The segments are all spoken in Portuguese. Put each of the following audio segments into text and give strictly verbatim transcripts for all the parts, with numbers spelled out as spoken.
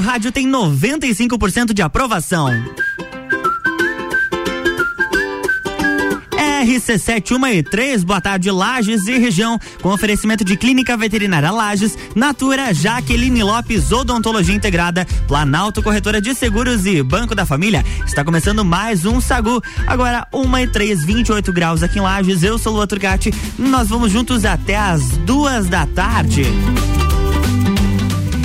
seu rádio tem noventa e cinco por cento de aprovação. R C sete um e três, boa tarde Lages e região, com oferecimento de Clínica Veterinária Lages, Natura, Jaqueline Lopes, Odontologia Integrada, Planalto Corretora de Seguros e Banco da Família. Está começando mais um Sagu, agora uma e três, vinte e oito graus aqui em Lages. Eu sou o Lua Turcati, nós vamos juntos até as duas da tarde.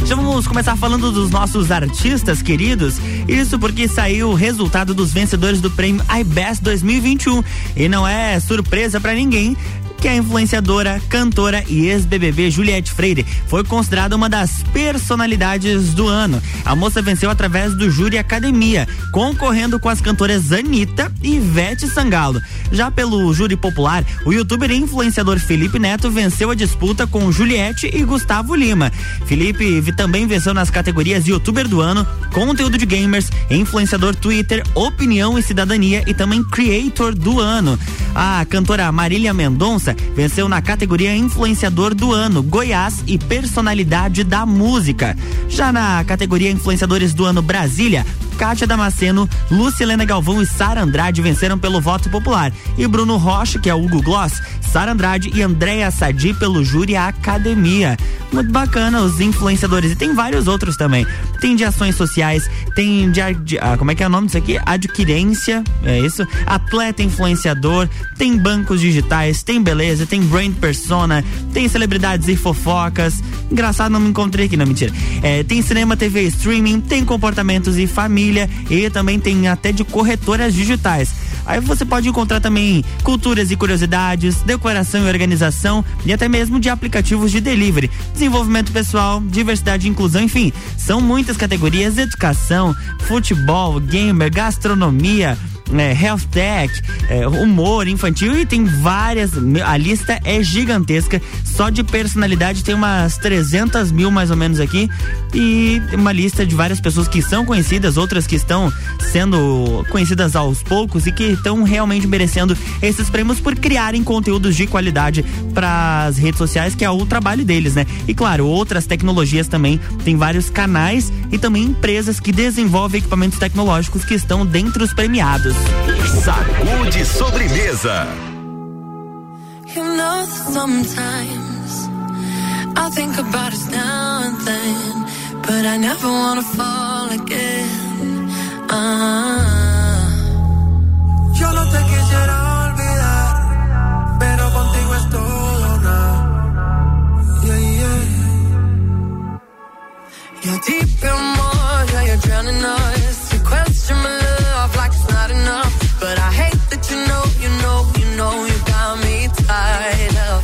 Já vamos começar falando dos nossos artistas queridos, isso porque saiu o resultado dos vencedores do prêmio iBest dois mil e vinte e um, e não é surpresa pra ninguém que a influenciadora, cantora e ex-B B B Juliette Freire foi considerada uma das personalidades do ano. A moça venceu através do Júri Academia, concorrendo com as cantoras Anitta e Ivete Sangalo. Já pelo Júri Popular, o youtuber e influenciador Felipe Neto venceu a disputa com Juliette e Gustavo Lima. Felipe também venceu nas categorias Youtuber do Ano, Conteúdo de Gamers, Influenciador Twitter, Opinião e Cidadania e também Creator do Ano. A cantora Marília Mendonça venceu na categoria Influenciador do Ano, Goiás e Personalidade da Música. Já na categoria Influenciadores do Ano Brasília, Kátia Damasceno, Lucilena Galvão e Sara Andrade venceram pelo voto popular. E Bruno Rocha, que é o Hugo Gloss, Sara Andrade e Andréa Sadi pelo Júri Academia. Muito bacana os influenciadores, e tem vários outros também. Tem de ações sociais, tem de, de ah, como é que é o nome disso aqui? Adquirência, é isso? Atleta influenciador, tem bancos digitais, tem beleza, tem brand persona, tem celebridades e fofocas. Engraçado, não me encontrei aqui, não, mentira. É, tem cinema, T V, streaming, tem comportamentos e família, e também tem até de corretoras digitais. Aí você pode encontrar também culturas e curiosidades, decoração e organização e até mesmo de aplicativos de delivery, desenvolvimento pessoal, diversidade e inclusão, enfim, são muitas categorias: educação, futebol, gamer, gastronomia, É, health tech, é, humor infantil, e tem várias. A lista é gigantesca. Só de personalidade tem umas trezentas mil mais ou menos aqui, e uma lista de várias pessoas que são conhecidas, outras que estão sendo conhecidas aos poucos e que estão realmente merecendo esses prêmios por criarem conteúdos de qualidade para as redes sociais, que é o trabalho deles, né? E claro, outras tecnologias também, tem vários canais e também empresas que desenvolvem equipamentos tecnológicos que estão dentre os premiados. Sacude sobremesa. You know, sometimes I think about us now and then, but I never want to fall again. Uh-huh. Yo no te quisiera olvidar, pero contigo es todo now. Yeah, yeah. You're deep in water, you're drowning us. You question my love like it's not enough, but I hate that you know, you know, you know you got me tied up.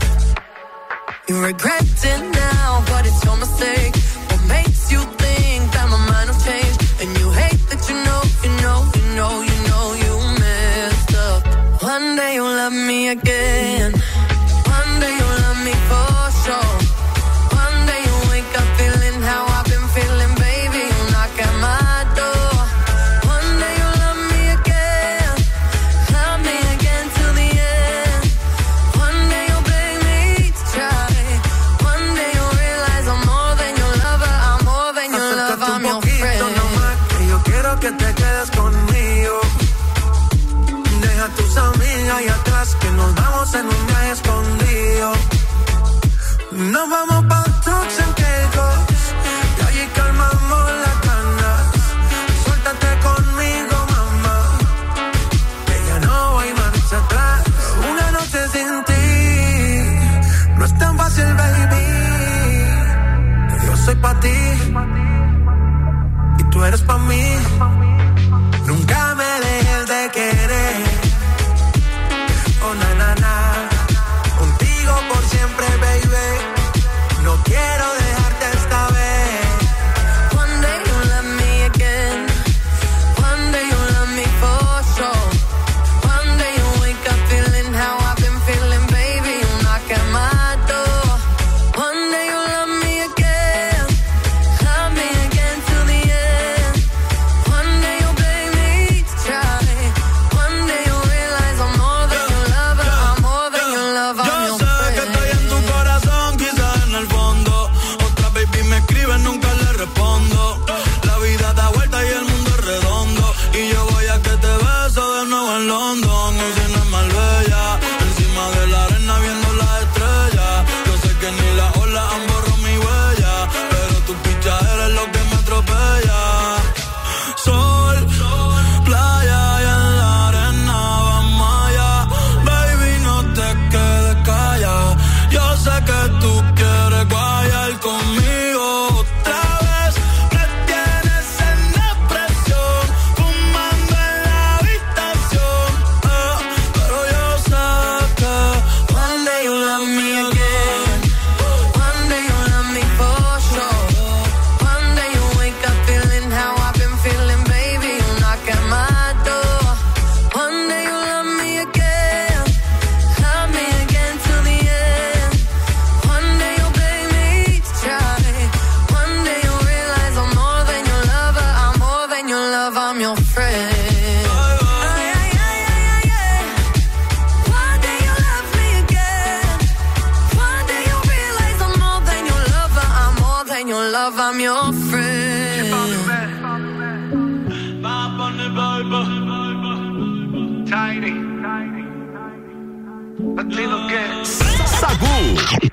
You regret it now, but it's your mistake. What makes you think that my mind will change? And you hate that you know, you know, you know, you know you messed up. One day you'll love me again. One day you'll love me for sure. One day you'll wake up feeling how I've been feeling, baby. You'll knock at my door. Ahí atrás que nos vamos en un viaje escondido. Nos vamos pa' trucks en quejos y allí calmamos las ganas. Suéltate conmigo, mamá, que ya no hay marcha atrás. Una noche sin ti no es tan fácil, baby. Yo soy pa' ti y tú eres pa' mí. Nunca me dejes de querer. Oh, na, na, na. Contigo por siempre, baby. No quiero dejarte esta vez. One day you love me again. One day you love me for sure. One day you wake up feeling how I've been feeling, baby. You knock at my door. One day you love me again. Love me again till the end. One I'm your friend. Tiny, tiny, tiny. Sagu.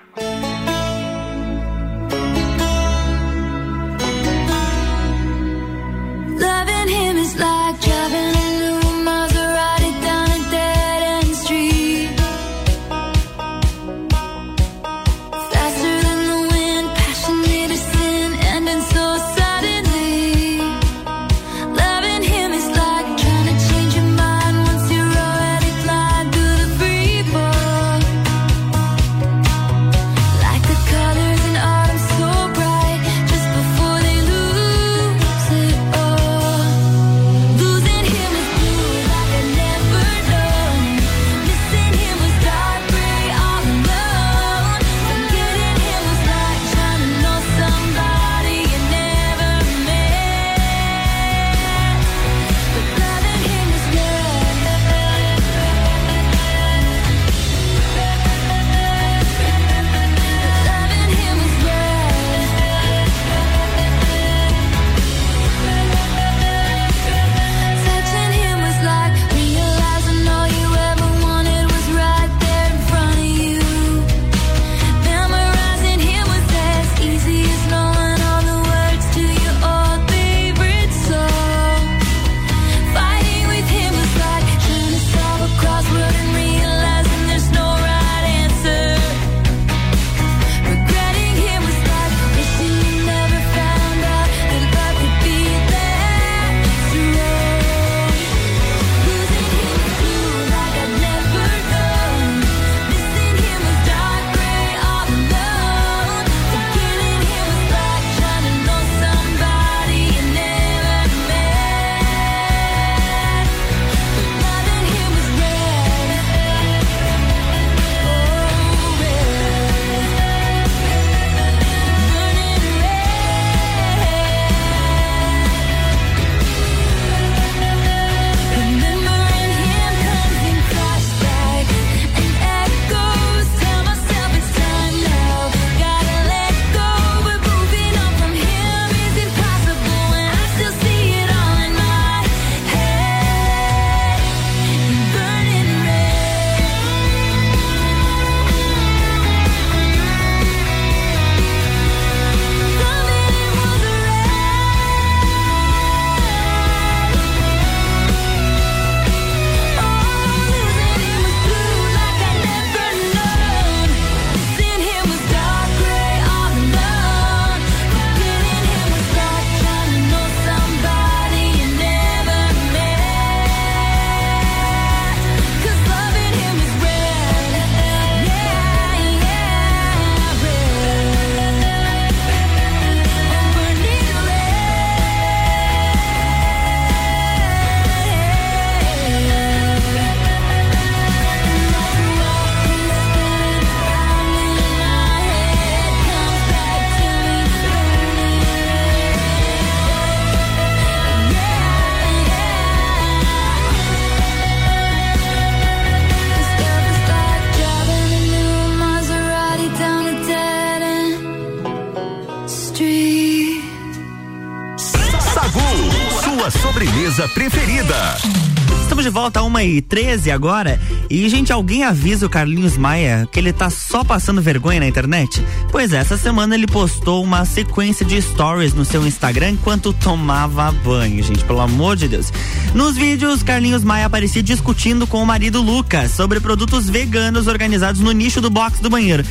Volta uma e treze agora. E, gente, alguém avisa o Carlinhos Maia que ele tá só passando vergonha na internet? Pois é, essa semana ele postou uma sequência de stories no seu Instagram enquanto tomava banho, gente, pelo amor de Deus. Nos vídeos, Carlinhos Maia aparecia discutindo com o marido Lucas sobre produtos veganos organizados no nicho do box do banheiro.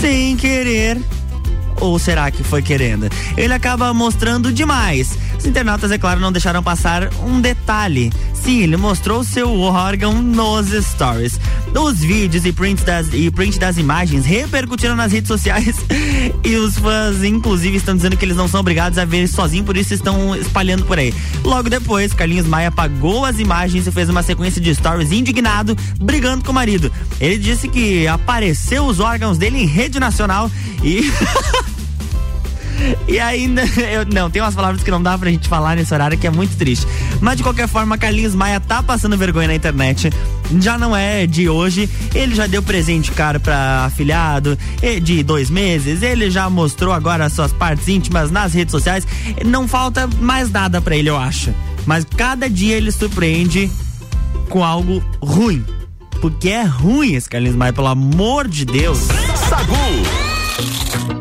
Sem querer, ou será que foi querendo? Ele acaba mostrando demais. Os internautas, é claro, não deixaram passar um detalhe. Sim, ele mostrou seu órgão nos stories. Os vídeos e prints das, e print das imagens repercutiram nas redes sociais e os fãs, inclusive, estão dizendo que eles não são obrigados a ver sozinho, por isso estão espalhando por aí. Logo depois, Carlinhos Maia apagou as imagens e fez uma sequência de stories indignado, brigando com o marido. Ele disse que apareceu os órgãos dele em rede nacional e... E ainda, eu, não, tem umas palavras que não dá pra gente falar nesse horário, que é muito triste. Mas de qualquer forma, Carlinhos Maia tá passando vergonha na internet. já não é de hoje. Ele já deu presente caro pra afilhado de dois meses, ele já mostrou agora as suas partes íntimas nas redes sociais, não falta mais nada pra ele, eu acho. Mas cada dia ele surpreende com algo ruim, porque é ruim esse Carlinhos Maia, pelo amor de Deus. Sagu!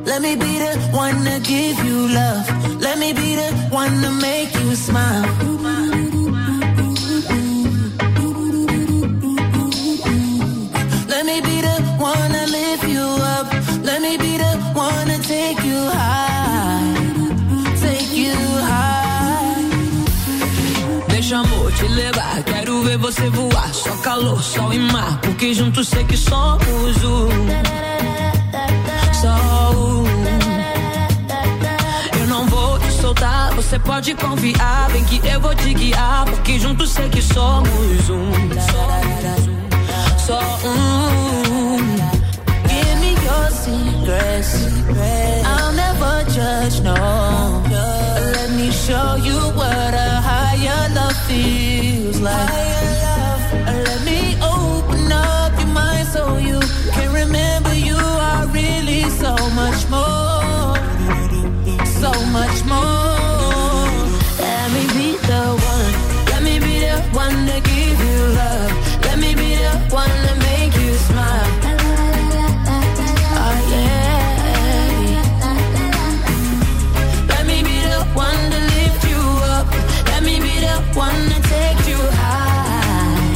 Let me be the one to give you love. Let me be the one to make you smile. Let me be the one to lift you up. Let me be the one to take you high. Take you high. Deixa amor te levar, quero ver você voar. Só calor, sol e mar, porque juntos sei que somos o sol. Eu não vou te soltar, você pode confiar, vem que eu vou te guiar, porque juntos sei que somos um, só um. Give me your secrets, I'll never judge, no. Let me show you what a higher love feels like. Let me open up your mind so you can remember you are really so much more, so much more. Let me be the one, let me be the one to give you love. Let me be the one to make you smile. Oh yeah. Let me be the one to lift you up. Let me be the one to take you high,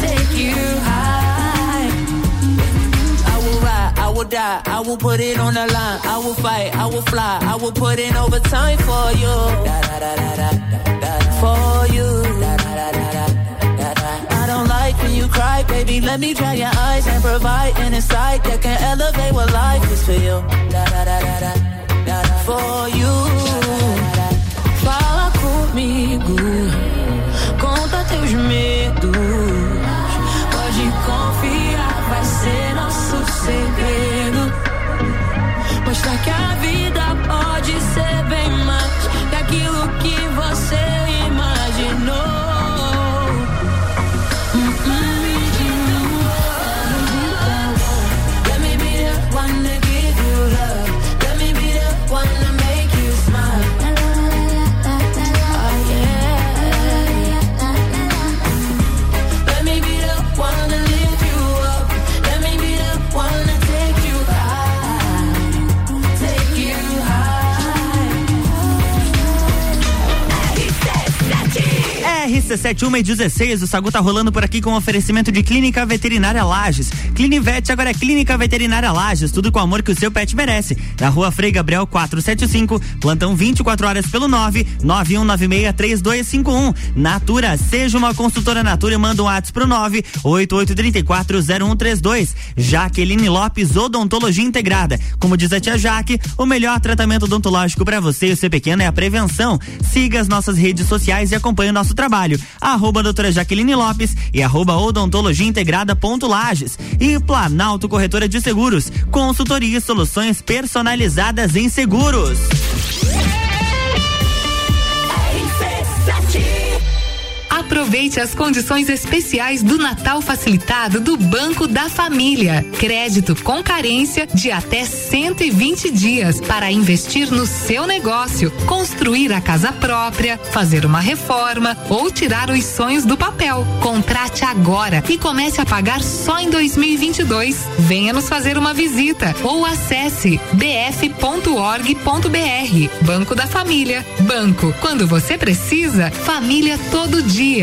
take you high. I will ride, I will die, I will put it on the line. I will fight, I will fly, I will put in overtime for you, for you. I don't like when you cry, baby, let me dry your eyes and provide an insight that can elevate what life is for you, for you. Fala comigo, conta teus medos, pode confiar, vai ser nosso segredo. Mostrar que a vida pode ser bem mais daquilo que você imaginou. R C sete, uma e dezesseis, o Sagu tá rolando por aqui com oferecimento de Clínica Veterinária Lages. Clinivet agora é Clínica Veterinária Lages, tudo com o amor que o seu pet merece. Na rua Frei Gabriel quatrocentos e setenta e cinco, plantão vinte e quatro horas pelo nove nove um nove seis três dois cinco um. Natura, seja uma consultora Natura e manda um WhatsApp pro nove oito oito três quatro zero um três dois. Jaqueline Lopes, Odontologia Integrada. Como diz a tia Jaque, o melhor tratamento odontológico para você e o seu pequeno é a prevenção. Siga as nossas redes sociais e acompanhe o nosso trabalho. Arroba doutora Jaqueline Lopes e arroba odontologia integrada ponto Lages. E Planalto Corretora de Seguros, consultoria e soluções personalizadas em seguros. Aproveite as condições especiais do Natal facilitado do Banco da Família. Crédito com carência de até cento e vinte dias para investir no seu negócio, construir a casa própria, fazer uma reforma ou tirar os sonhos do papel. Contrate agora e comece a pagar só em dois mil e vinte e dois. Venha nos fazer uma visita ou acesse b f ponto org ponto b r. Banco da Família. Banco, quando você precisa, família todo dia.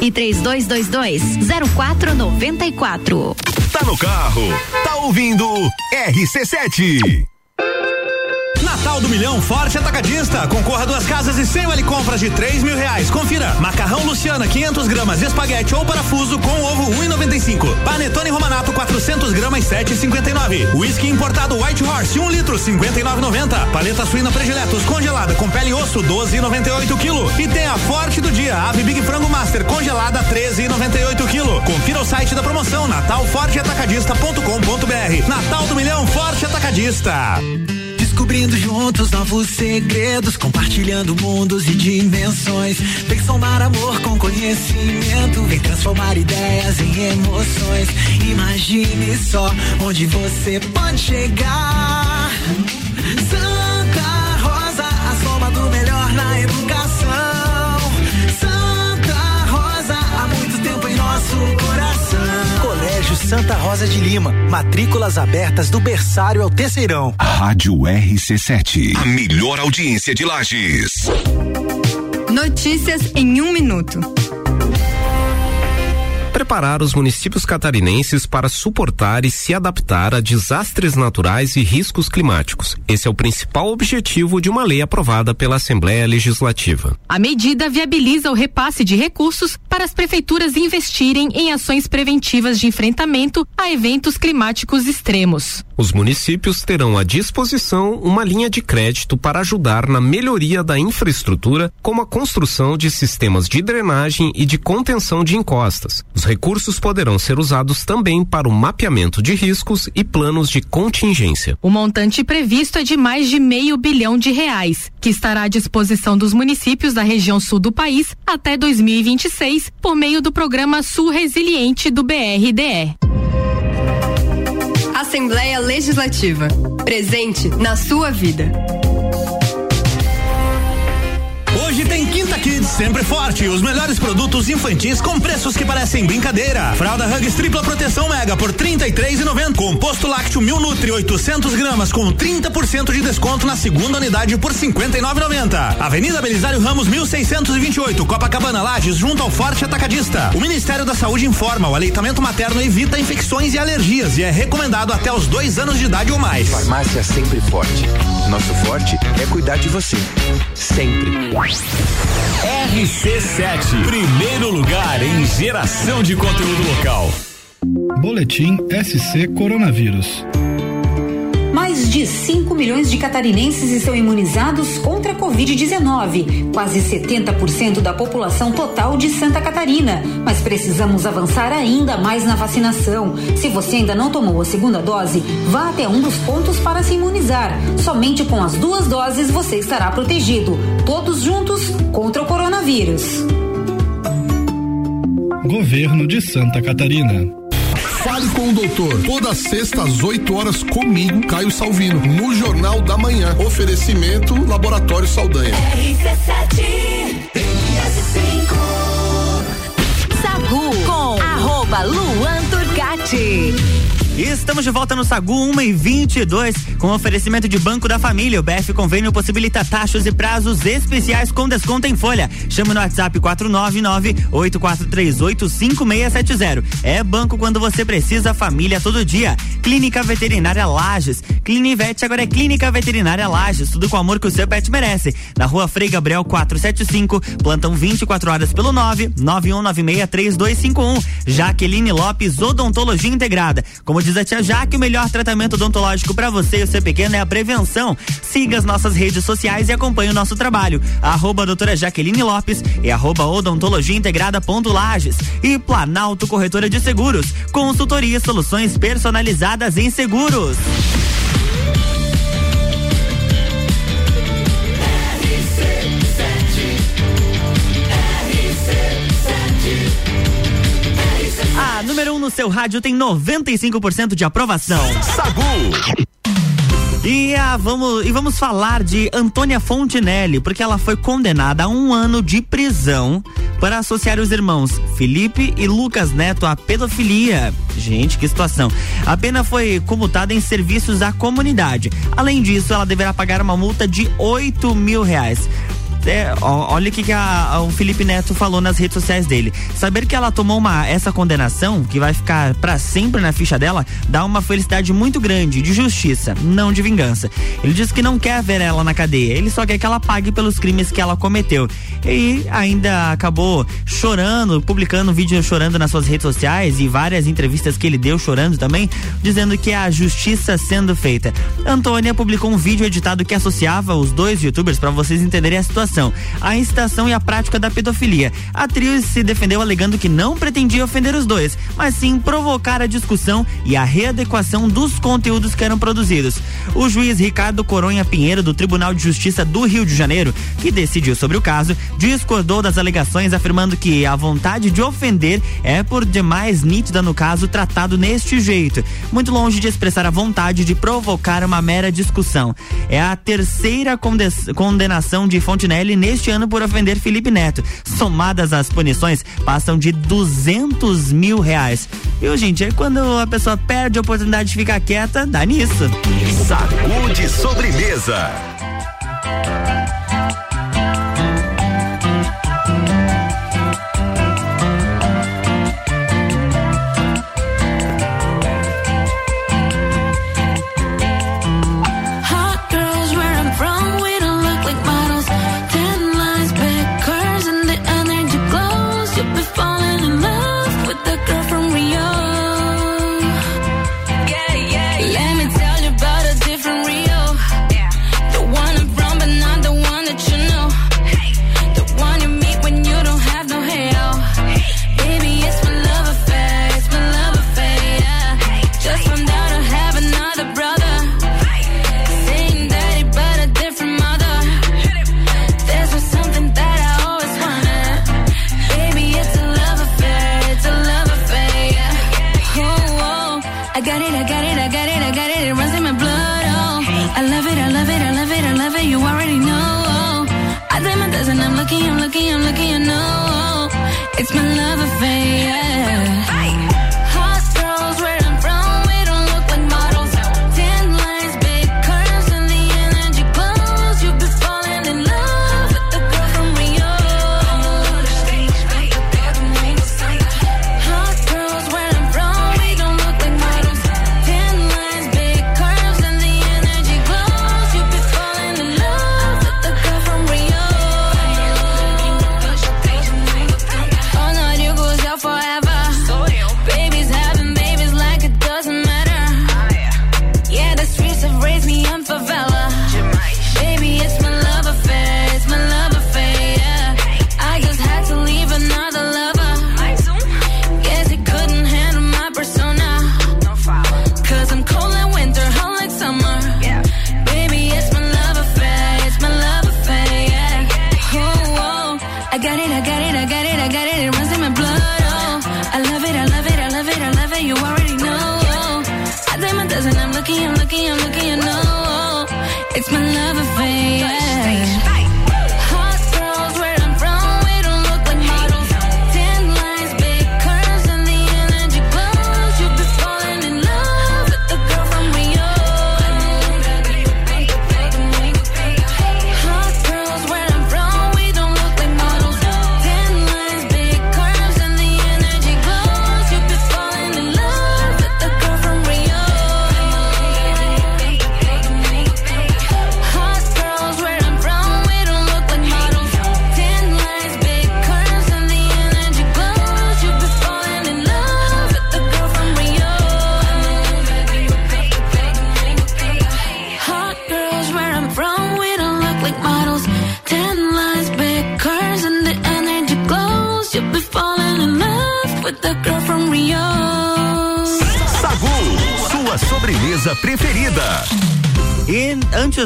E três dois dois dois zero quatro nove quatro. Tá no carro, tá ouvindo R C sete. Natal do Milhão Forte Atacadista. Concorra a duas casas e cem vale compras de três mil reais. Confira. Macarrão Luciana, quinhentas gramas, espaguete ou parafuso com ovo um e noventa e cinco. Panetone Romanato, quatrocentas gramas, sete e cinquenta e nove. Whisky importado White Horse, um litro, cinquenta e nove e noventa. Paleta suína Prediletos congelada com pele e osso, doze e noventa e oito quilo. E tem a forte do dia, ave Big Frango Master congelada, treze e noventa e oito quilo. Confira o site da promoção natal forte atacadista ponto com ponto br. Natal do Milhão Forte Atacadista. Descobrindo juntos novos segredos, compartilhando mundos e dimensões. Vem somar amor com conhecimento, vem transformar ideias em emoções. Imagine só onde você pode chegar. Santa Rosa, a soma do melhor na educação. Santa Rosa, há muito tempo em nosso coração. Colégio Santa Rosa de Lima, matrículas abertas do berçário ao terceirão. Rádio R C sete, a melhor audiência de Lages. Notícias em um minuto. Preparar os municípios catarinenses para suportar e se adaptar a desastres naturais e riscos climáticos. Esse é o principal objetivo de uma lei aprovada pela Assembleia Legislativa. A medida viabiliza o repasse de recursos para as prefeituras investirem em ações preventivas de enfrentamento a eventos climáticos extremos. Os municípios terão à disposição uma linha de crédito para ajudar na melhoria da infraestrutura, como a construção de sistemas de drenagem e de contenção de encostas. Os recursos poderão ser usados também para o mapeamento de riscos e planos de contingência. O montante previsto é de mais de meio bilhão de reais, que estará à disposição dos municípios da região sul do país até dois mil e vinte e seis, por meio do programa Sul Resiliente do B R D E. Assembleia Legislativa, presente na sua vida. Hoje tem Quinta Kids sempre forte, os melhores produtos infantis com preços que parecem brincadeira. Fralda Hugs tripla proteção mega por trinta e três reais e noventa centavos. Composto lácteo Mil Nutri oitocentas gramas com trinta por cento de desconto na segunda unidade por cinquenta e nove reais e noventa centavos. Avenida Belisário Ramos mil seiscentos e vinte e oito, Copacabana, Lages, junto ao Forte Atacadista. O Ministério da Saúde informa: o aleitamento materno evita infecções e alergias e é recomendado até os dois anos de idade ou mais. Farmácia Sempre Forte. Nosso forte é cuidar de você. Sempre. R C sete, primeiro lugar em geração de conteúdo local. Boletim S C Coronavírus. Mais de cinco milhões de catarinenses estão imunizados contra a covid dezenove, quase setenta por cento da população total de Santa Catarina. Mas precisamos avançar ainda mais na vacinação. Se você ainda não tomou a segunda dose, vá até um dos pontos para se imunizar. Somente com as duas doses você estará protegido. Todos juntos contra o coronavírus. Governo de Santa Catarina. Fale com o doutor. Toda sexta às oito horas comigo, Caio Salvino, no Jornal da Manhã. Oferecimento Laboratório Saldanha. Sagu com arroba Luan Turcati. Estamos de volta no Sagu uma e vinte e dois, com oferecimento de Banco da Família. O B F Convênio possibilita taxas e prazos especiais com desconto em folha. Chame no WhatsApp quatro nove nove, oito quatro três oito, cinco seis sete zero. É banco quando você precisa, família todo dia. Clínica Veterinária Lages. Clinivet agora é Clínica Veterinária Lages. Tudo com o amor que o seu pet merece. Na rua Frei Gabriel quatrocentos e setenta e cinco, plantão vinte e quatro horas pelo nove nove um nove seis três dois cinco um. Jaqueline Lopes, Odontologia Integrada. Como diz a tia Jaque, o melhor tratamento odontológico para você e o seu pequeno é a prevenção. Siga as nossas redes sociais e acompanhe o nosso trabalho. Arroba doutora Jaqueline Lopes e arroba odontologia integrada ponto Lages. E Planalto Corretora de Seguros, consultoria e soluções personalizadas em seguros. A número um no seu rádio tem noventa e cinco por cento de aprovação. Sagu! E, ah, vamos, e vamos falar de Antônia Fontenelle, porque ela foi condenada a um ano de prisão para associar os irmãos Felipe e Lucas Neto à pedofilia. Gente, que situação. A pena foi comutada em serviços à comunidade. Além disso, ela deverá pagar uma multa de oito mil reais. É, ó, olha o que, que a, a, o Felipe Neto falou nas redes sociais dele. Saber que ela tomou uma, essa condenação, que vai ficar pra sempre na ficha dela, dá uma felicidade muito grande, de justiça, não de vingança. Ele diz que não quer ver ela na cadeia, ele só quer que ela pague pelos crimes que ela cometeu. E ainda acabou chorando, publicando um vídeo chorando nas suas redes sociais e várias entrevistas que ele deu chorando também, dizendo que é a justiça sendo feita. Antônia publicou um vídeo editado que associava os dois youtubers pra vocês entenderem a situação. A incitação e a prática da pedofilia. A trio se defendeu alegando que não pretendia ofender os dois, mas sim provocar a discussão e a readequação dos conteúdos que eram produzidos. O juiz Ricardo Coronha Pinheiro, do Tribunal de Justiça do Rio de Janeiro, que decidiu sobre o caso, discordou das alegações, afirmando que a vontade de ofender é por demais nítida no caso tratado neste jeito, muito longe de expressar a vontade de provocar uma mera discussão. É a terceira condenação de Fontenelle neste ano por ofender Felipe Neto. Somadas as punições, passam de duzentos mil reais. E, gente, é quando a pessoa perde a oportunidade de ficar quieta, dá nisso. Sacude sobremesa.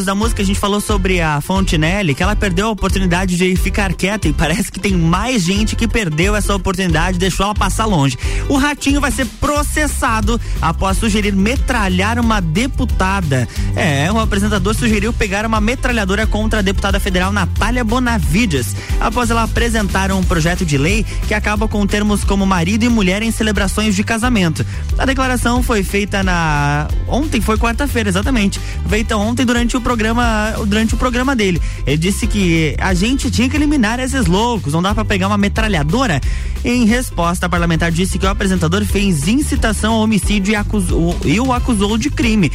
Da música a gente falou sobre a Fontenelle, que ela perdeu a oportunidade de ficar quieta e parece que tem mais gente que perdeu essa oportunidade, deixou ela passar longe. O Ratinho vai ser processado após sugerir metralhar uma deputada. É, o apresentador sugeriu pegar uma metralhadora contra a deputada federal Natália Bonavides, após ela apresentar um projeto de lei que acaba com termos como marido e mulher em celebrações de casamento. A declaração foi feita na... ontem foi quarta-feira, exatamente. feita ontem durante o programa, durante o programa dele. Ele disse que a gente tinha que eliminar esses loucos, não dá pra pegar uma metralhadora. Em resposta, a parlamentar disse que o apresentador fez incitação ao homicídio e, acusou, e o acusou de crime.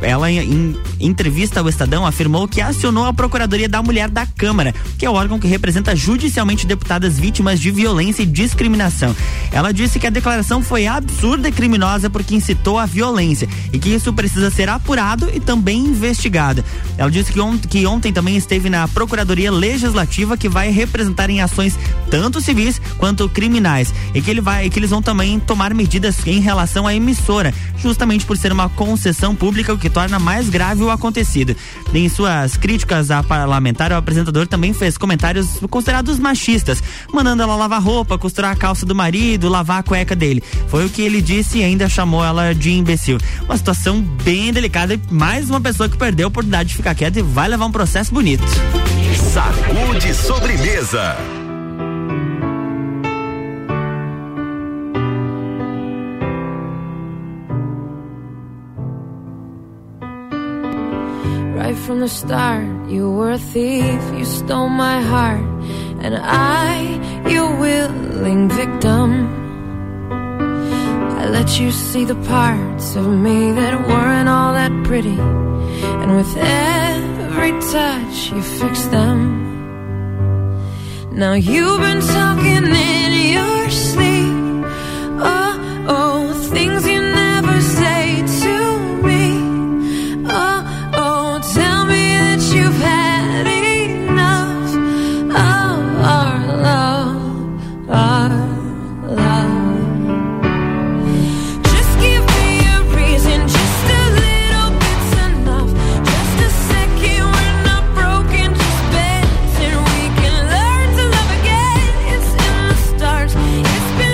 Ela, em entrevista ao Estadão, afirmou que acionou a Procuradoria da Mulher da Câmara, que é o órgão que representa judicialmente deputadas vítimas de violência e discriminação. Ela disse que a declaração foi absurda e criminosa porque incitou a violência e que isso precisa ser apurado e também investigado. Ela disse que, ont- que ontem também esteve na Procuradoria Legislativa, que vai representar em ações tanto civis quanto criminais, e que, ele vai, que eles vão também tomar medidas em relação à emissora, justamente por ser uma concessão pública, o que torna mais grave o acontecido. Em suas críticas à parlamentar, o apresentador também fez comentários considerados machistas, mandando ela lavar roupa, costurar a calça do marido, lavar a cueca dele. Foi o que ele disse e ainda chamou ela de imbecil. Uma situação bem delicada e mais uma pessoa que perdeu a oportunidade de ficar quieta e vai levar um processo bonito. Sacude sobremesa. Right from the start, you were a thief, you stole my heart, and I, your willing victim. I let you see the parts of me that weren't all that pretty, and with every touch you fixed them. Now you've been talking in your sleep, oh, oh, things you never say to me, oh. It's been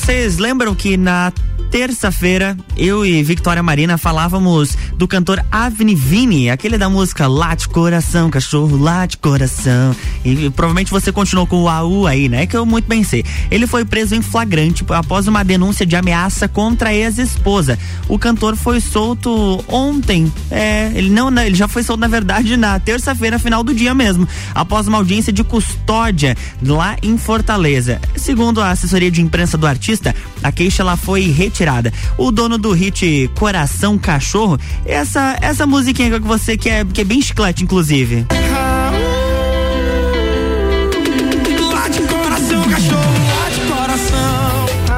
Vocês lembram que na terça-feira eu e Victoria Marina falávamos do cantor Avine Vinny, aquele da música Late Coração, cachorro late coração, e provavelmente você continuou com o A U aí, né, que eu muito bem sei. Ele foi preso em flagrante após uma denúncia de ameaça contra a ex-esposa. O cantor foi solto ontem, é, ele não, ele já foi solto na verdade na terça-feira, final do dia mesmo, após uma audiência de custódia lá em Fortaleza. Segundo a assessoria de imprensa do artista, a queixa lá foi retirada. O dono do hit Coração Cachorro, essa, essa musiquinha que você quer, que é bem chiclete, inclusive.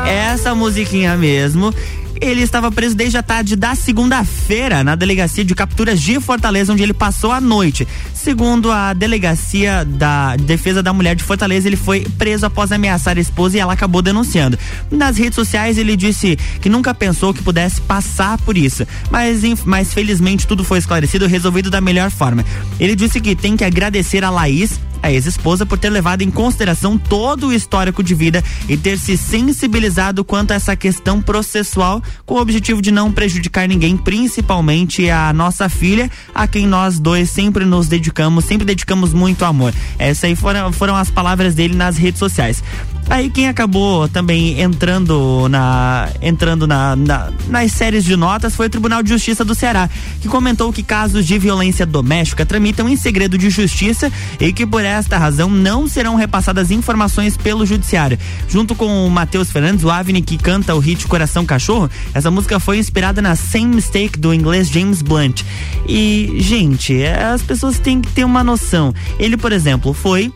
Essa musiquinha mesmo. Ele estava preso desde a tarde da segunda-feira na delegacia de capturas de Fortaleza, onde ele passou a noite. Segundo a delegacia da defesa da mulher de Fortaleza, ele foi preso após ameaçar a esposa e ela acabou denunciando. Nas redes sociais ele disse que nunca pensou que pudesse passar por isso, mas, mas felizmente tudo foi esclarecido e resolvido da melhor forma. Ele disse que tem que agradecer a Laís, a ex-esposa, por ter levado em consideração todo o histórico de vida e ter se sensibilizado quanto a essa questão processual, com o objetivo de não prejudicar ninguém, principalmente a nossa filha, a quem nós dois sempre nos dedicamos, sempre dedicamos muito amor. Essas aí foram, foram as palavras dele nas redes sociais. Aí quem acabou também entrando na entrando na, na, nas séries de notas foi o Tribunal de Justiça do Ceará, que comentou que casos de violência doméstica tramitam em segredo de justiça e que por esta razão não serão repassadas informações pelo judiciário. Junto com o Matheus Fernandes, o Avine, que canta o hit Coração Cachorro, essa música foi inspirada na Same Mistake do inglês James Blunt. E, gente, as pessoas têm que ter uma noção. Ele, por exemplo, foi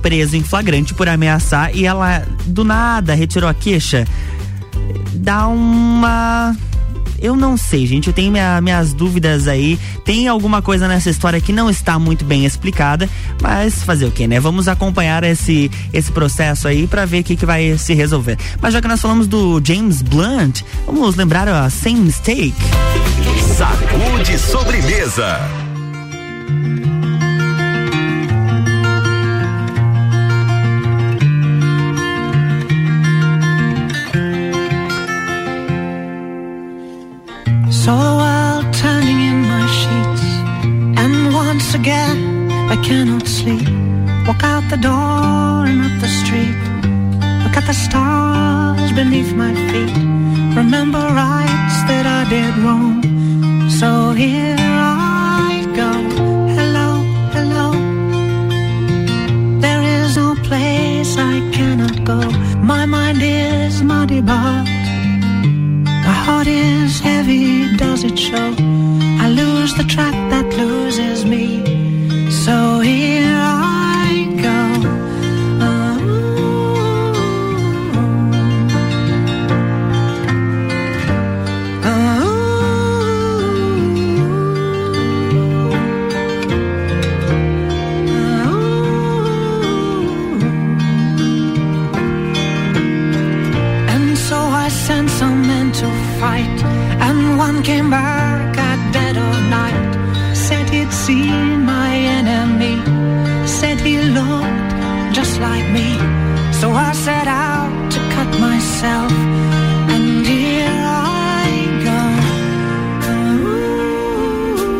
preso em flagrante por ameaçar e ela do nada retirou a queixa. Dá uma... eu não sei, gente, eu tenho minha, minhas dúvidas aí, tem alguma coisa nessa história que não está muito bem explicada, mas fazer o quê, né? Vamos acompanhar esse, esse processo aí pra ver o que, que vai se resolver. Mas já que nós falamos do James Blunt, vamos lembrar a Same Mistake. Sacude sobremesa. So while turning in my sheets, and once again I cannot sleep, walk out the door and up the street, look at the stars beneath my feet, remember rights that I did wrong, so here I go, hello, hello, there is no place I cannot go, my mind is muddy but my heart is heavy, does it show? I lose the track that loses me. So here I go. Ooh. Ooh. Ooh. And so I sent some men to fight, and one came back at dead of night, said he'd seen my enemy, said he looked just like me, so I set out to cut myself, and here I go, ooh, ooh, ooh.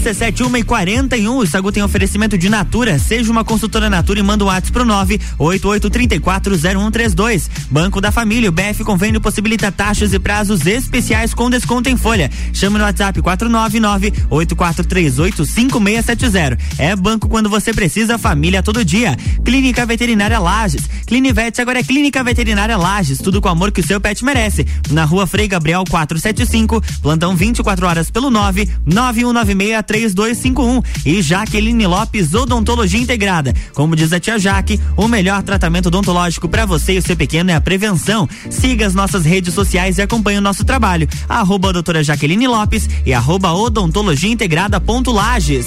R C sete, uma e quarenta e um. O Sagu tem oferecimento de Natura. Seja uma consultora Natura e manda o WhatsApp pro nove oito oito, três quatro zero um três dois. Banco da Família. O B F Convênio possibilita taxas e prazos especiais com desconto em folha. Chama no WhatsApp quatro nove nove oito quatro três oito cinco seis sete zero. É banco quando você precisa, família todo dia. Clínica Veterinária Lages. Clinivet agora é Clínica Veterinária Lages. Tudo com o amor que o seu pet merece. Na rua Frei Gabriel quatrocentos e setenta e cinco, plantão vinte e quatro horas pelo nove nove um nove seis três dois cinco um. E Jaqueline Lopes, Odontologia Integrada. Como diz a tia Jaque, o melhor tratamento odontológico para você e o seu pequeno é a prevenção. Siga as nossas redes sociais e acompanhe o nosso trabalho. Arroba doutora Jaqueline Lopes e arroba odontologia integrada ponto Lages.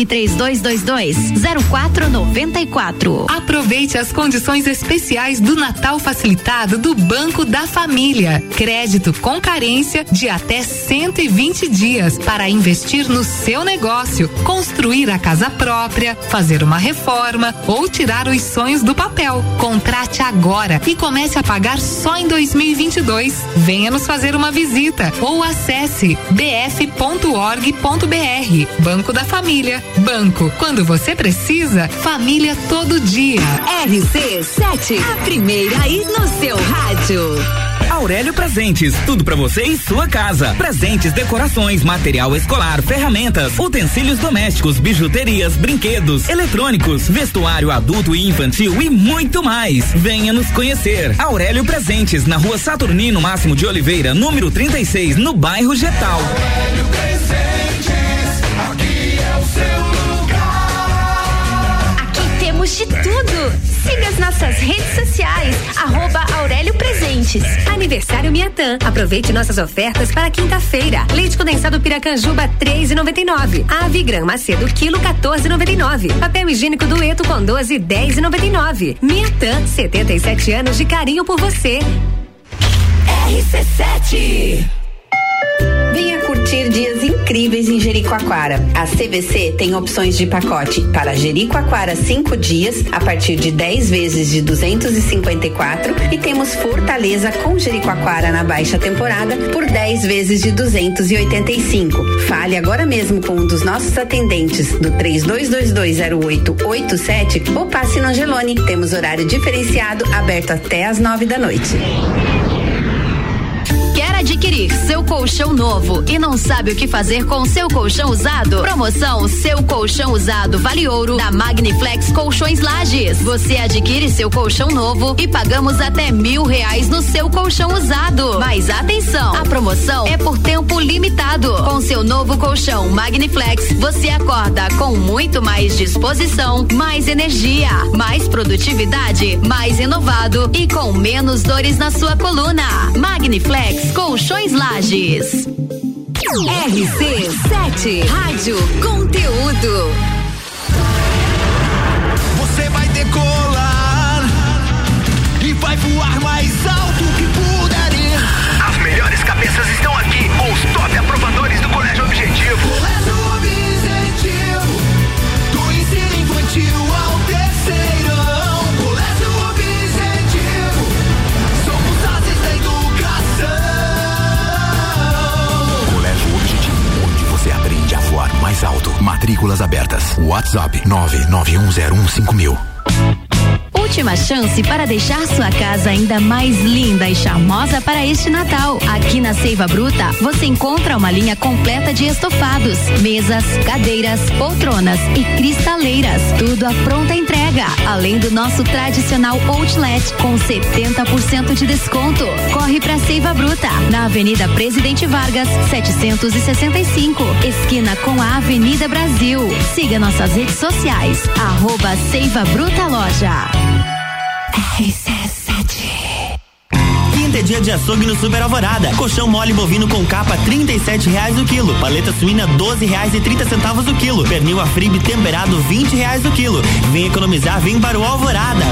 três dois dois dois zero quatro nove quatro. Aproveite as condições especiais do Natal facilitado do Banco da Família. Crédito com carência de até cento e vinte dias para investir no seu negócio, construir a casa própria, fazer uma reforma ou tirar os sonhos do papel. Contrate agora e comece a pagar só em dois mil e vinte e dois. Venha nos fazer uma visita ou acesse b f ponto org ponto b r. Banco da Família. Banco, quando você precisa, família todo dia. R C sete, a primeira aí no seu rádio. Aurélio Presentes, tudo pra você e sua casa. Presentes, decorações, material escolar, ferramentas, utensílios domésticos, bijuterias, brinquedos, eletrônicos, vestuário adulto e infantil e muito mais. Venha nos conhecer. Aurélio Presentes, na rua Saturnino Máximo de Oliveira, número trinta e seis, no bairro Getal. Aurélio Presentes, aqui é o seu lugar. Aqui temos de tudo. Siga as nossas redes sociais, arroba Aurélio Presentes. Aniversário Miatã. Aproveite nossas ofertas para quinta-feira. Leite condensado Piracanjuba, três reais e noventa e nove. Ave Gran Macedo, quilo, quatorze reais e noventa e nove. Papel higiênico Dueto com doze, dez reais e noventa e nove. Miatã, setenta e sete anos de carinho por você. R C sete. Venha curtir dias incríveis em Jericoacoara. A C V C tem opções de pacote para Jericoacoara cinco dias a partir de dez vezes de duzentos e cinquenta e quatro, e temos Fortaleza com Jericoacoara na baixa temporada por dez vezes de duzentos e oitenta e cinco. Fale agora mesmo com um dos nossos atendentes do três dois dois dois zero oito oito sete ou passe no Angelone. Temos horário diferenciado aberto até às nove da noite. Adquirir seu colchão novo e não sabe o que fazer com seu colchão usado? Promoção Seu Colchão Usado Vale Ouro da Magniflex Colchões Lages. Você adquire seu colchão novo e pagamos até mil reais no seu colchão usado. Mas atenção, a promoção é por tempo limitado. Com seu novo colchão Magniflex, você acorda com muito mais disposição, mais energia, mais produtividade, mais renovado e com menos dores na sua coluna. Magniflex Colchões Colchões Lages. R C sete, Rádio Conteúdo. Você vai decolar e vai voar mais alto que puder ir. As melhores cabeças estão aqui com os top aprovadores do Colégio Objetivo. Colégio Objetivo, do ensino infantil ao terceirão. Colégio Objetivo, somos ases da educação. Aprende a voar mais alto. Matrículas abertas. WhatsApp nove nove um zero um cinco mil. Última chance para deixar sua casa ainda mais linda e charmosa para este Natal. Aqui na Seiva Bruta, você encontra uma linha completa de estofados, mesas, cadeiras, poltronas e cristaleiras. Tudo à pronta entrega. Além do nosso tradicional outlet com setenta por cento de desconto. Corre para Seiva Bruta, na Avenida Presidente Vargas, setecentos e sessenta e cinco, esquina com a Avenida Brasil. Siga nossas redes sociais, arroba Seiva Bruta Loja. R C sete. quinta é dia de açougue no Super Alvorada. Colchão mole bovino com capa trinta e sete reais o quilo. Paleta suína doze reais e trinta centavos o quilo. Pernil Afribe temperado vinte reais o quilo. Vem economizar, vem para o Alvorada.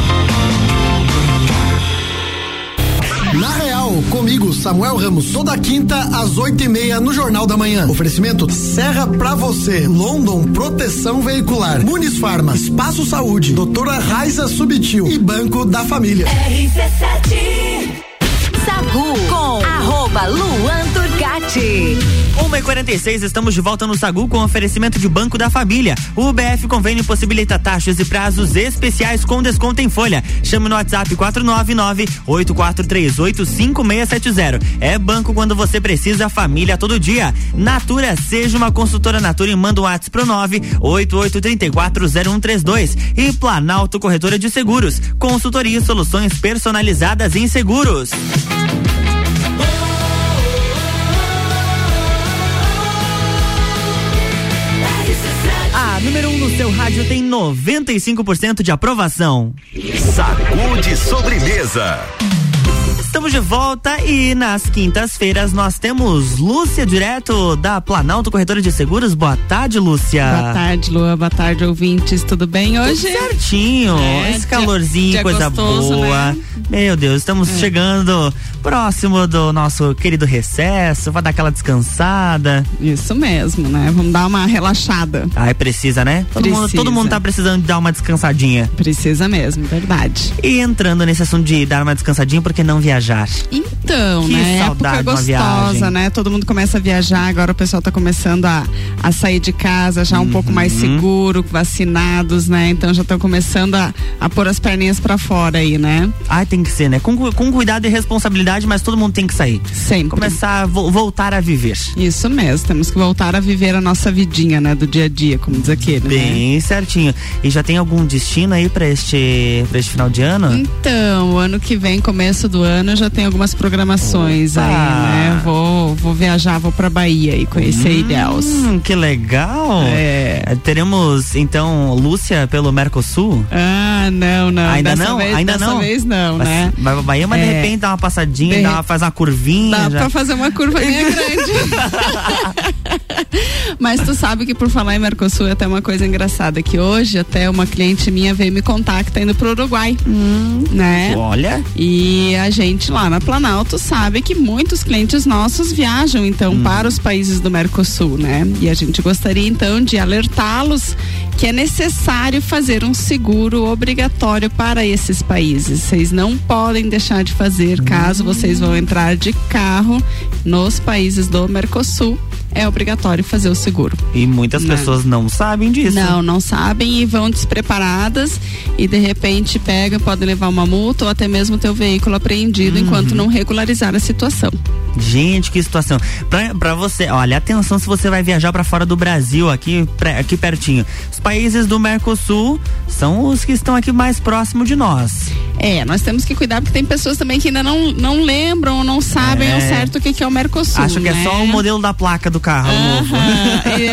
Na Real, comigo, Samuel Ramos, toda quinta às oito e meia no Jornal da Manhã. Oferecimento Serra pra você, London Proteção Veicular, Munis Farma, Espaço Saúde, Doutora Raiza Subtil e Banco da Família. R C sete Sagu com arroba Luan Turcati. uma e quarenta e seis, estamos de volta no Sagu com oferecimento de Banco da Família. O U B F Convênio possibilita taxas e prazos especiais com desconto em folha. Chame no WhatsApp quatro nove nove, oito quatro três oito, cinco seis sete zero. É banco quando você precisa, família todo dia. Natura, seja uma consultora Natura e manda um WhatsApp pro nove oito oito três quatro zero um três dois. E Planalto Corretora de Seguros, consultoria e soluções personalizadas em seguros. A número um no seu rádio tem noventa e cinco por cento de aprovação. Sacude sobremesa. Estamos de volta e nas quintas-feiras nós temos Lúcia, direto da Planalto Corretora de Seguros. Boa tarde, Lúcia. Boa tarde, Lua. Boa tarde, ouvintes. Tudo bem hoje? Tudo certinho. É, esse calorzinho, dia, dia coisa gostoso, boa. Né? Meu Deus, estamos é. chegando próximo do nosso querido recesso. Vai dar aquela descansada. Isso mesmo, né? Vamos dar uma relaxada. Ai, precisa, né? Todo, precisa. Mundo, todo mundo tá precisando de dar uma descansadinha. Precisa mesmo, verdade. E entrando nesse assunto de dar uma descansadinha, porque não viajar? Então, que né? Época gostosa, né? Todo mundo começa a viajar, agora o pessoal tá começando a, a sair de casa já um uhum. pouco mais seguro, vacinados, né? Então já estão começando a, a pôr as perninhas pra fora aí, né? Ai, tem que ser, né? Com, com cuidado e responsabilidade, mas todo mundo tem que sair. Sempre. Começar a vo, voltar a viver. Isso mesmo, temos que voltar a viver a nossa vidinha, né? Do dia a dia, como diz aquele, bem né? certinho. E já tem algum destino aí pra este, pra este final de ano? Então, ano que vem, começo do ano, eu já tenho algumas programações. Opa. Aí, né? Vou, vou viajar, vou pra Bahia e conhecer hum, Ilhéus. Que legal! É. Teremos, então, Lúcia pelo Mercosul? Ah, não, não. Ainda dessa não? Vez, Ainda dessa não? vez não, mas, né? Vai pra Bahia, mas é. de repente dá uma passadinha, de... dá uma, faz uma curvinha. Dá já. Pra fazer uma curva bem grande. Mas tu sabe que, por falar em Mercosul, é até uma coisa engraçada, que hoje até uma cliente minha veio me contar que tá indo pro Uruguai. Hum, né? Olha! E a gente lá na Planalto sabe que muitos clientes nossos viajam então hum. para os países do Mercosul, né? E a gente gostaria então de alertá-los que é necessário fazer um seguro obrigatório para esses países. Vocês não podem deixar de fazer caso vocês vão entrar de carro nos países do Mercosul. É obrigatório fazer o seguro. E muitas né? pessoas não sabem disso. Não, não sabem e vão despreparadas e de repente pega, podem levar uma multa ou até mesmo ter o veículo apreendido uhum. enquanto não regularizar a situação. Gente, que situação. Pra, pra você, olha, atenção se você vai viajar pra fora do Brasil, aqui, pra, aqui pertinho. Os países do Mercosul são os que estão aqui mais próximo de nós. É, nós temos que cuidar porque tem pessoas também que ainda não, não lembram ou não sabem é. ao certo o que, que é o Mercosul. Acho que né? é só o modelo da placa do carro uh-huh. novo.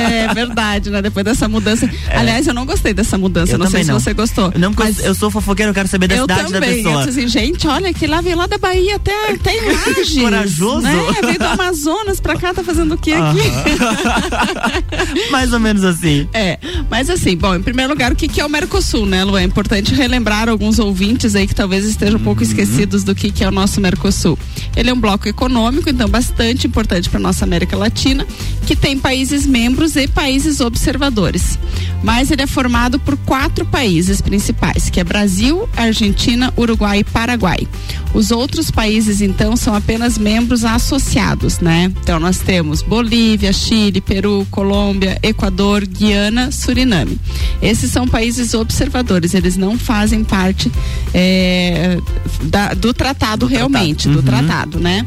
É verdade, né? Depois dessa mudança. É. Aliás, eu não gostei dessa mudança, eu não sei não. se você gostou. Não, mas eu sou fofoqueiro, eu quero saber da eu cidade também. da pessoa. Eu assim, gente, olha que lá veio lá da Bahia até, até em Lages. Corajoso. Né? É, veio do Amazonas pra cá, tá fazendo o que aqui? Uhum. Mais ou menos assim. É, mas assim, bom, em primeiro lugar, o que, que é o Mercosul, né, Lu? É importante relembrar alguns ouvintes aí que talvez estejam um pouco uhum. esquecidos do que, que é o nosso Mercosul. Ele é um bloco econômico, então bastante importante pra nossa América Latina, que tem países membros e países observadores. Mas ele é formado por quatro países principais, que é Brasil, Argentina, Uruguai e Paraguai. Os outros países, então, são apenas membros associados, né? Então nós temos Bolívia, Chile, Peru, Colômbia, Equador, Guiana, Suriname. Esses são países observadores, eles não fazem parte é, da, do tratado do realmente, tratado. do uhum. tratado, né?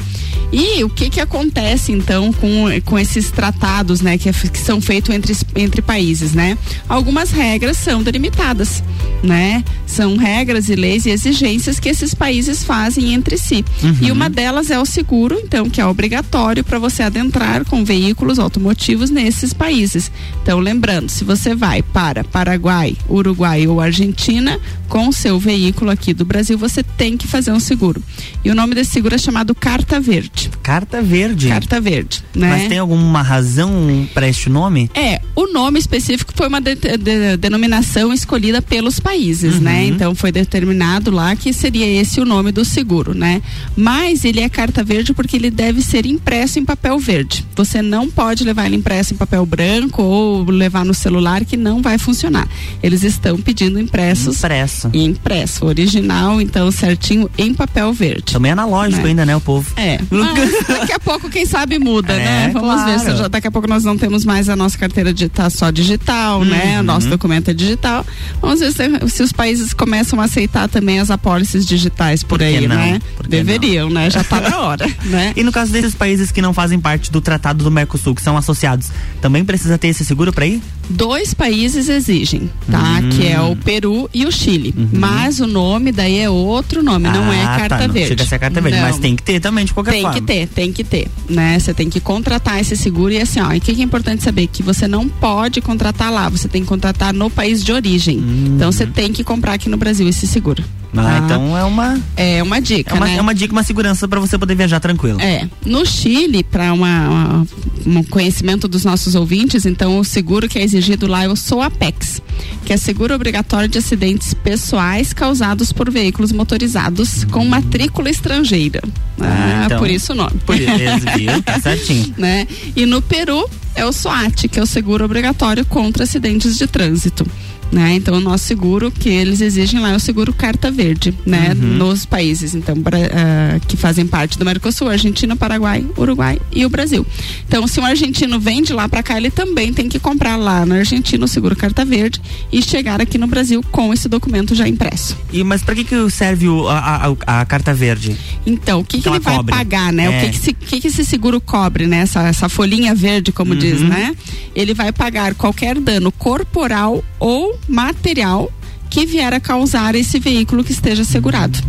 E o que que acontece então com, com esses tratados, né? Que, que são feitos entre, entre países, né? Algumas regras são delimitadas, né? São regras e leis e exigências que esses países fazem entre si. Uhum. E uma delas é o seguro, então, que é obrigatório para você adentrar com veículos automotivos nesses países. Então, lembrando, se você vai para Paraguai, Uruguai ou Argentina com seu veículo aqui do, Brasil, você tem que fazer um seguro. E o nome desse seguro é chamado Carta Verde. Carta Verde? Carta Verde, né? Mas tem alguma razão para este nome? É, o nome específico foi uma de, de, denominação escolhida pelos países, uhum. né? Então foi determinado lá que seria esse o nome do seguro, né? Mas ele é Carta Verde porque ele deve ser impresso em papel verde. Você não pode levar ele impresso em papel branco ou levar no celular, que não vai funcionar. Eles estão pedindo impressos. Impresso. Impresso, original, então certinho, em papel verde. Também é analógico, né? Ainda, né, o povo? É. Mas daqui a pouco, quem sabe, muda, é, né? Vamos claro. ver. Se já, daqui a pouco nós não temos mais a nossa carteira de, tá só digital, uhum. né? O nosso documento é digital. Vamos ver se, se os países começam a aceitar também as apólices digitais por, por aí, não? né? Por Deveriam, não? né? Já tá na hora, né? E no caso desses países que não fazem parte do Tratado do Mercosul, que são associados, também precisa ter esse seguro pra ir? Dois países exigem, tá? Hum. Que é o Peru e o Chile. Uhum. Mas o nome daí é outro nome, ah, não é Carta tá, não. Verde. Chega a ser Carta Verde, não. Mas tem que ter também, de qualquer tem forma. Tem que ter, tem que ter, né? Você tem que contratar esse seguro e assim, ó, e o que, que é importante saber? Que você não pode contratar lá, você tem que contratar no país de origem. Hum. Então você tem que comprar aqui no Brasil esse seguro. Ah, ah, então é uma... É uma dica, é uma, né? É uma dica, uma segurança pra você poder viajar tranquilo. É. No Chile, pra uma, uma, um conhecimento dos nossos ouvintes, então o seguro que é exigido lá é o SOAPEX, que é seguro obrigatório de acidentes pessoais causados por veículos motorizados com matrícula estrangeira. Ah, ah então, por isso o nome. Por isso, viu? Tá certinho. Né? E no Peru é o SOAT, que é o seguro obrigatório contra acidentes de trânsito. Né? Então o nosso seguro que eles exigem lá é o seguro Carta Verde, né? Uhum. Nos países então, pra, uh, que fazem parte do Mercosul, Argentina, Paraguai, Uruguai e o Brasil. Então se um argentino vem de lá pra cá, ele também tem que comprar lá na Argentina o seguro Carta Verde e chegar aqui no Brasil com esse documento já impresso. E, mas pra que que serve o, a, a, a Carta Verde? Então, o que, que, que ele vai cobre? pagar, né? É. O que que, se, que que esse seguro cobre, né? Essa, essa folhinha verde, como uhum. diz, né? Ele vai pagar qualquer dano corporal ou material que vier a causar esse veículo que esteja segurado,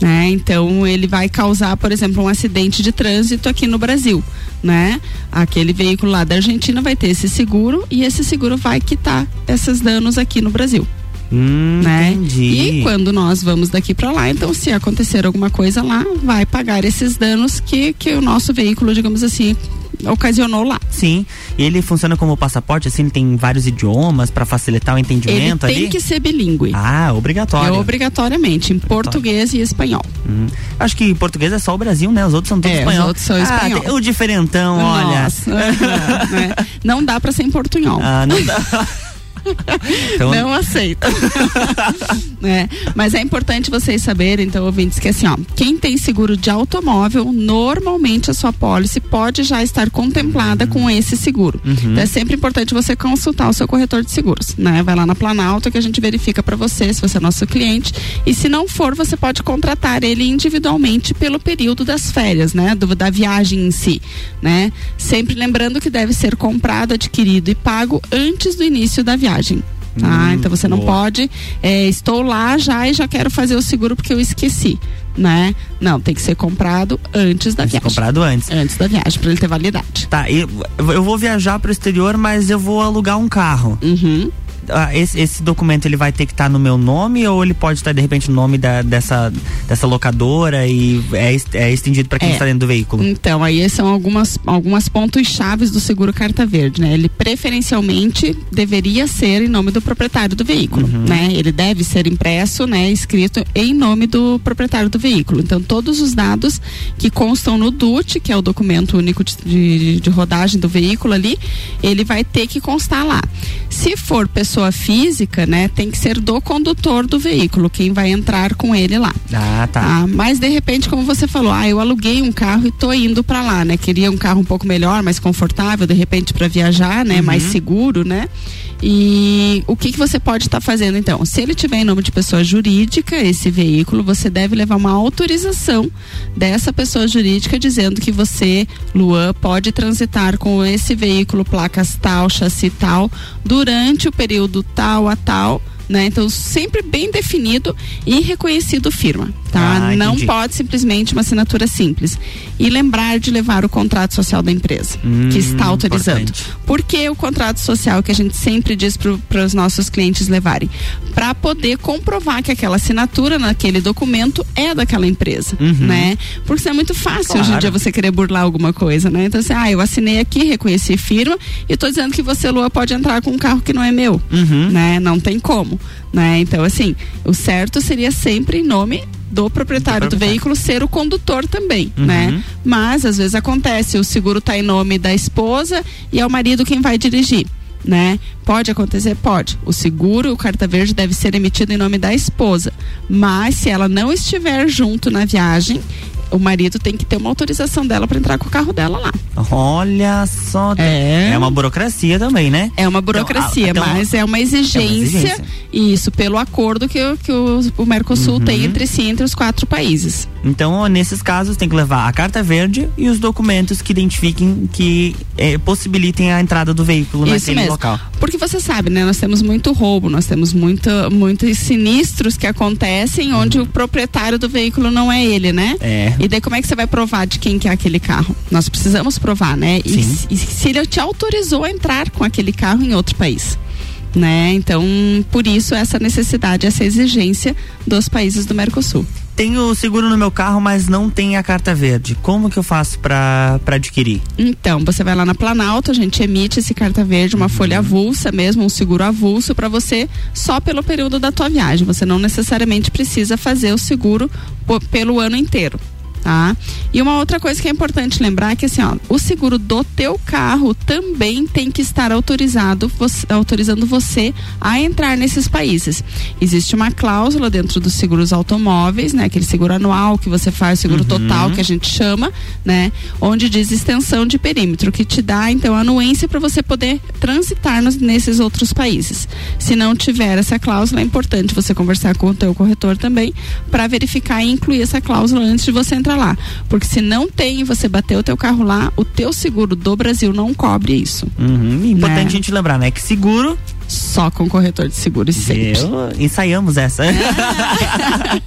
né? Então ele vai causar, por exemplo, um acidente de trânsito aqui no Brasil, né? Aquele veículo lá da Argentina vai ter esse seguro e esse seguro vai quitar esses danos aqui no Brasil. Hum, né? Entendi. E quando nós vamos daqui pra lá, então se acontecer alguma coisa lá, vai pagar esses danos que, que o nosso veículo, digamos assim, ocasionou lá. Sim, e ele funciona como passaporte, assim, ele tem vários idiomas para facilitar o entendimento ali? Ele tem ali? que ser bilíngue. Ah, obrigatório. É obrigatoriamente, em obrigatório. português e espanhol. Hum. Acho que em português é só o Brasil, né? Os outros são todos é, espanhol. Os outros são ah, espanhol. Tem o diferentão, nossa, olha. Não, né? Não dá pra ser em portunhol. Ah, não dá. Então... Não aceito. É, mas é importante vocês saberem, então, ouvintes, que assim, ó, quem tem seguro de automóvel, normalmente a sua apólice pode já estar contemplada uhum. com esse seguro. Uhum. Então é sempre importante você consultar o seu corretor de seguros, né? Vai lá na Planalto que a gente verifica pra você, se você é nosso cliente, e se não for, você pode contratar ele individualmente pelo período das férias, né? Do, da viagem em si, né? Sempre lembrando que deve ser comprado, adquirido e pago antes do início da viagem. Ah, hum, então você não boa. pode é, estou lá já e já quero fazer o seguro porque eu esqueci, né? Não, tem que ser comprado antes da tem viagem. Comprado antes. Antes da viagem, pra ele ter validade. Tá, eu, eu vou viajar pro exterior, mas eu vou alugar um carro. Uhum. Ah, esse, esse documento ele vai ter que estar tá no meu nome ou ele pode estar tá, de repente no nome da, dessa, dessa locadora e é, é estendido para quem é. está dentro do veículo? Então, aí são algumas, algumas pontos chaves do seguro Carta Verde, né? Ele preferencialmente deveria ser em nome do proprietário do veículo, uhum. né? Ele deve ser impresso, né? Escrito em nome do proprietário do veículo. Então, todos os dados que constam no D U T, que é o documento único de, de, de rodagem do veículo ali, ele vai ter que constar lá. Se for pessoa pessoa física, né, tem que ser do condutor do veículo, quem vai entrar com ele lá. Ah, tá. Ah, mas de repente, como você falou, ah, eu aluguei um carro e tô indo pra lá, né, queria um carro um pouco melhor, mais confortável, de repente pra viajar, né, uhum. mais seguro, né, e o que que você pode estar tá fazendo então? Se ele tiver em nome de pessoa jurídica, esse veículo, você deve levar uma autorização dessa pessoa jurídica dizendo que você, Luan, pode transitar com esse veículo, placas tal, chassi tal, durante o período tal a tal né? Então, sempre bem definido e reconhecido firma, tá? Ah, não pode simplesmente uma assinatura simples. E lembrar de levar o contrato social da empresa, hum, que está autorizando. Importante. Por que o contrato social que a gente sempre diz para os nossos clientes levarem? Para poder comprovar que aquela assinatura naquele documento é daquela empresa, uhum, né? Porque isso é muito fácil, claro, hoje em dia você querer burlar alguma coisa, né? Então, assim, ah, eu assinei aqui, reconheci firma e tô dizendo que você, Lua, pode entrar com um carro que não é meu, uhum, né? Não tem como, né? Então, assim, o certo seria sempre em nome do proprietário do veículo ser o condutor também, uhum, né? Mas, às vezes acontece, o seguro tá em nome da esposa e é o marido quem vai dirigir, né? Pode acontecer? Pode. O seguro, o Carta Verde deve ser emitido em nome da esposa, mas se ela não estiver junto na viagem, o marido tem que ter uma autorização dela para entrar com o carro dela lá. Olha só. É, é uma burocracia também, né? É uma burocracia, então, a, então, mas é uma exigência, é uma exigência. Isso, pelo acordo que, que o, o Mercosul, uhum, tem entre si, entre os quatro países. Então, nesses casos, tem que levar a Carta Verde e os documentos que identifiquem, que eh, possibilitem a entrada do veículo isso naquele mesmo local. Porque você sabe, né? Nós temos muito roubo, nós temos muito, muitos sinistros que acontecem, uhum, onde o proprietário do veículo não é ele, né? É. E daí como é que você vai provar de quem que é aquele carro? Nós precisamos provar, né? E, e se ele te autorizou a entrar com aquele carro em outro país, né? Então, por isso, essa necessidade, essa exigência dos países do Mercosul. Tenho seguro no meu carro, mas não tem a Carta Verde. Como que eu faço para adquirir? Então, você vai lá na Planalto, a gente emite esse Carta Verde, uma, uhum, folha avulsa mesmo, um seguro avulso para você só pelo período da tua viagem. Você não necessariamente precisa fazer o seguro p- pelo ano inteiro. Tá? E uma outra coisa que é importante lembrar é que, assim, ó, o seguro do teu carro também tem que estar autorizado, você, autorizando você a entrar nesses países. Existe uma cláusula dentro dos seguros automóveis, né? Aquele seguro anual que você faz, seguro, uhum, total, que a gente chama, né? Onde diz extensão de perímetro, que te dá, então, anuência para você poder transitar nos, nesses outros países. Se não tiver essa cláusula, é importante você conversar com o teu corretor também para verificar e incluir essa cláusula antes de você entrar lá, porque se não tem e você bater o teu carro lá, o teu seguro do Brasil não cobre isso. Uhum, importante, né, a gente lembrar, né, que seguro só com corretor de seguros sempre. Eu, ensaiamos essa. Ah.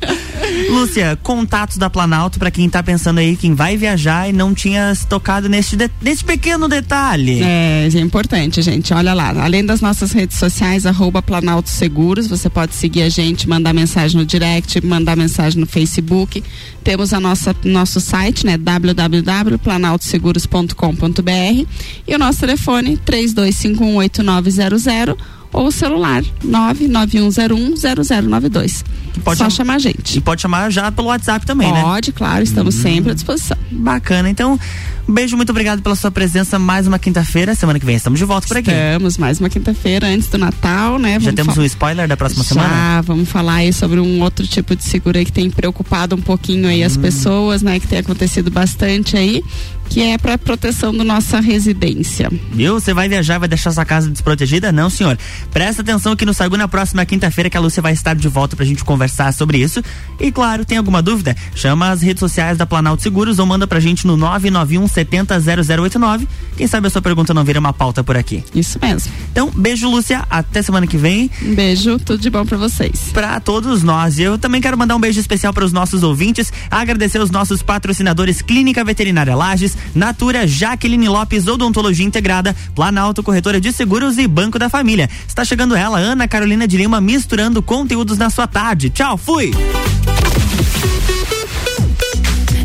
Lúcia, contatos da Planalto para quem tá pensando aí, quem vai viajar e não tinha se tocado neste, de, neste pequeno detalhe. É, é importante, gente. Olha lá, além das nossas redes sociais, arroba Planalto Seguros, você pode seguir a gente, mandar mensagem no direct, mandar mensagem no Facebook. Temos a nossa, nosso site, né, w w w ponto planalto seguros ponto com ponto b r e o nosso telefone três dois cinco um oito nove zero zero ou o celular nove nove um zero um zero zero nove dois. Pode Só chamar, chamar a gente. E pode chamar já pelo WhatsApp também, pode, né? Pode, claro, estamos hum. sempre à disposição. Bacana, então, um beijo, muito obrigado pela sua presença, mais uma quinta-feira, semana que vem estamos de volta por aqui. Estamos, mais uma quinta-feira antes do Natal, né? Vamos já temos fal- um spoiler da próxima já, semana? Já, vamos falar aí sobre um outro tipo de seguro aí que tem preocupado um pouquinho aí hum. as pessoas, né? Que tem acontecido bastante aí, que é para proteção da nossa residência. Viu? Você vai viajar, vai deixar sua casa desprotegida? Não, senhor. Presta atenção que no Sagu na próxima quinta-feira que a Lúcia vai estar de volta pra gente conversar sobre isso. E claro, tem alguma dúvida? Chama as redes sociais da Planalto Seguros ou manda pra gente no nove nove um sete zero zero zero oito nove. Quem sabe a sua pergunta não vira uma pauta por aqui. Isso mesmo. Então, beijo, Lúcia. Até semana que vem. Um beijo. Tudo de bom pra vocês. Pra todos nós. Eu também quero mandar um beijo especial para os nossos ouvintes, agradecer os nossos patrocinadores Clínica Veterinária Lages, Natura, Jaqueline Lopes, Odontologia Integrada, Planalto Corretora de Seguros e Banco da Família. Está chegando ela, Ana Carolina de Lima, misturando conteúdos na sua tarde. Tchau, fui!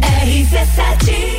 R C sete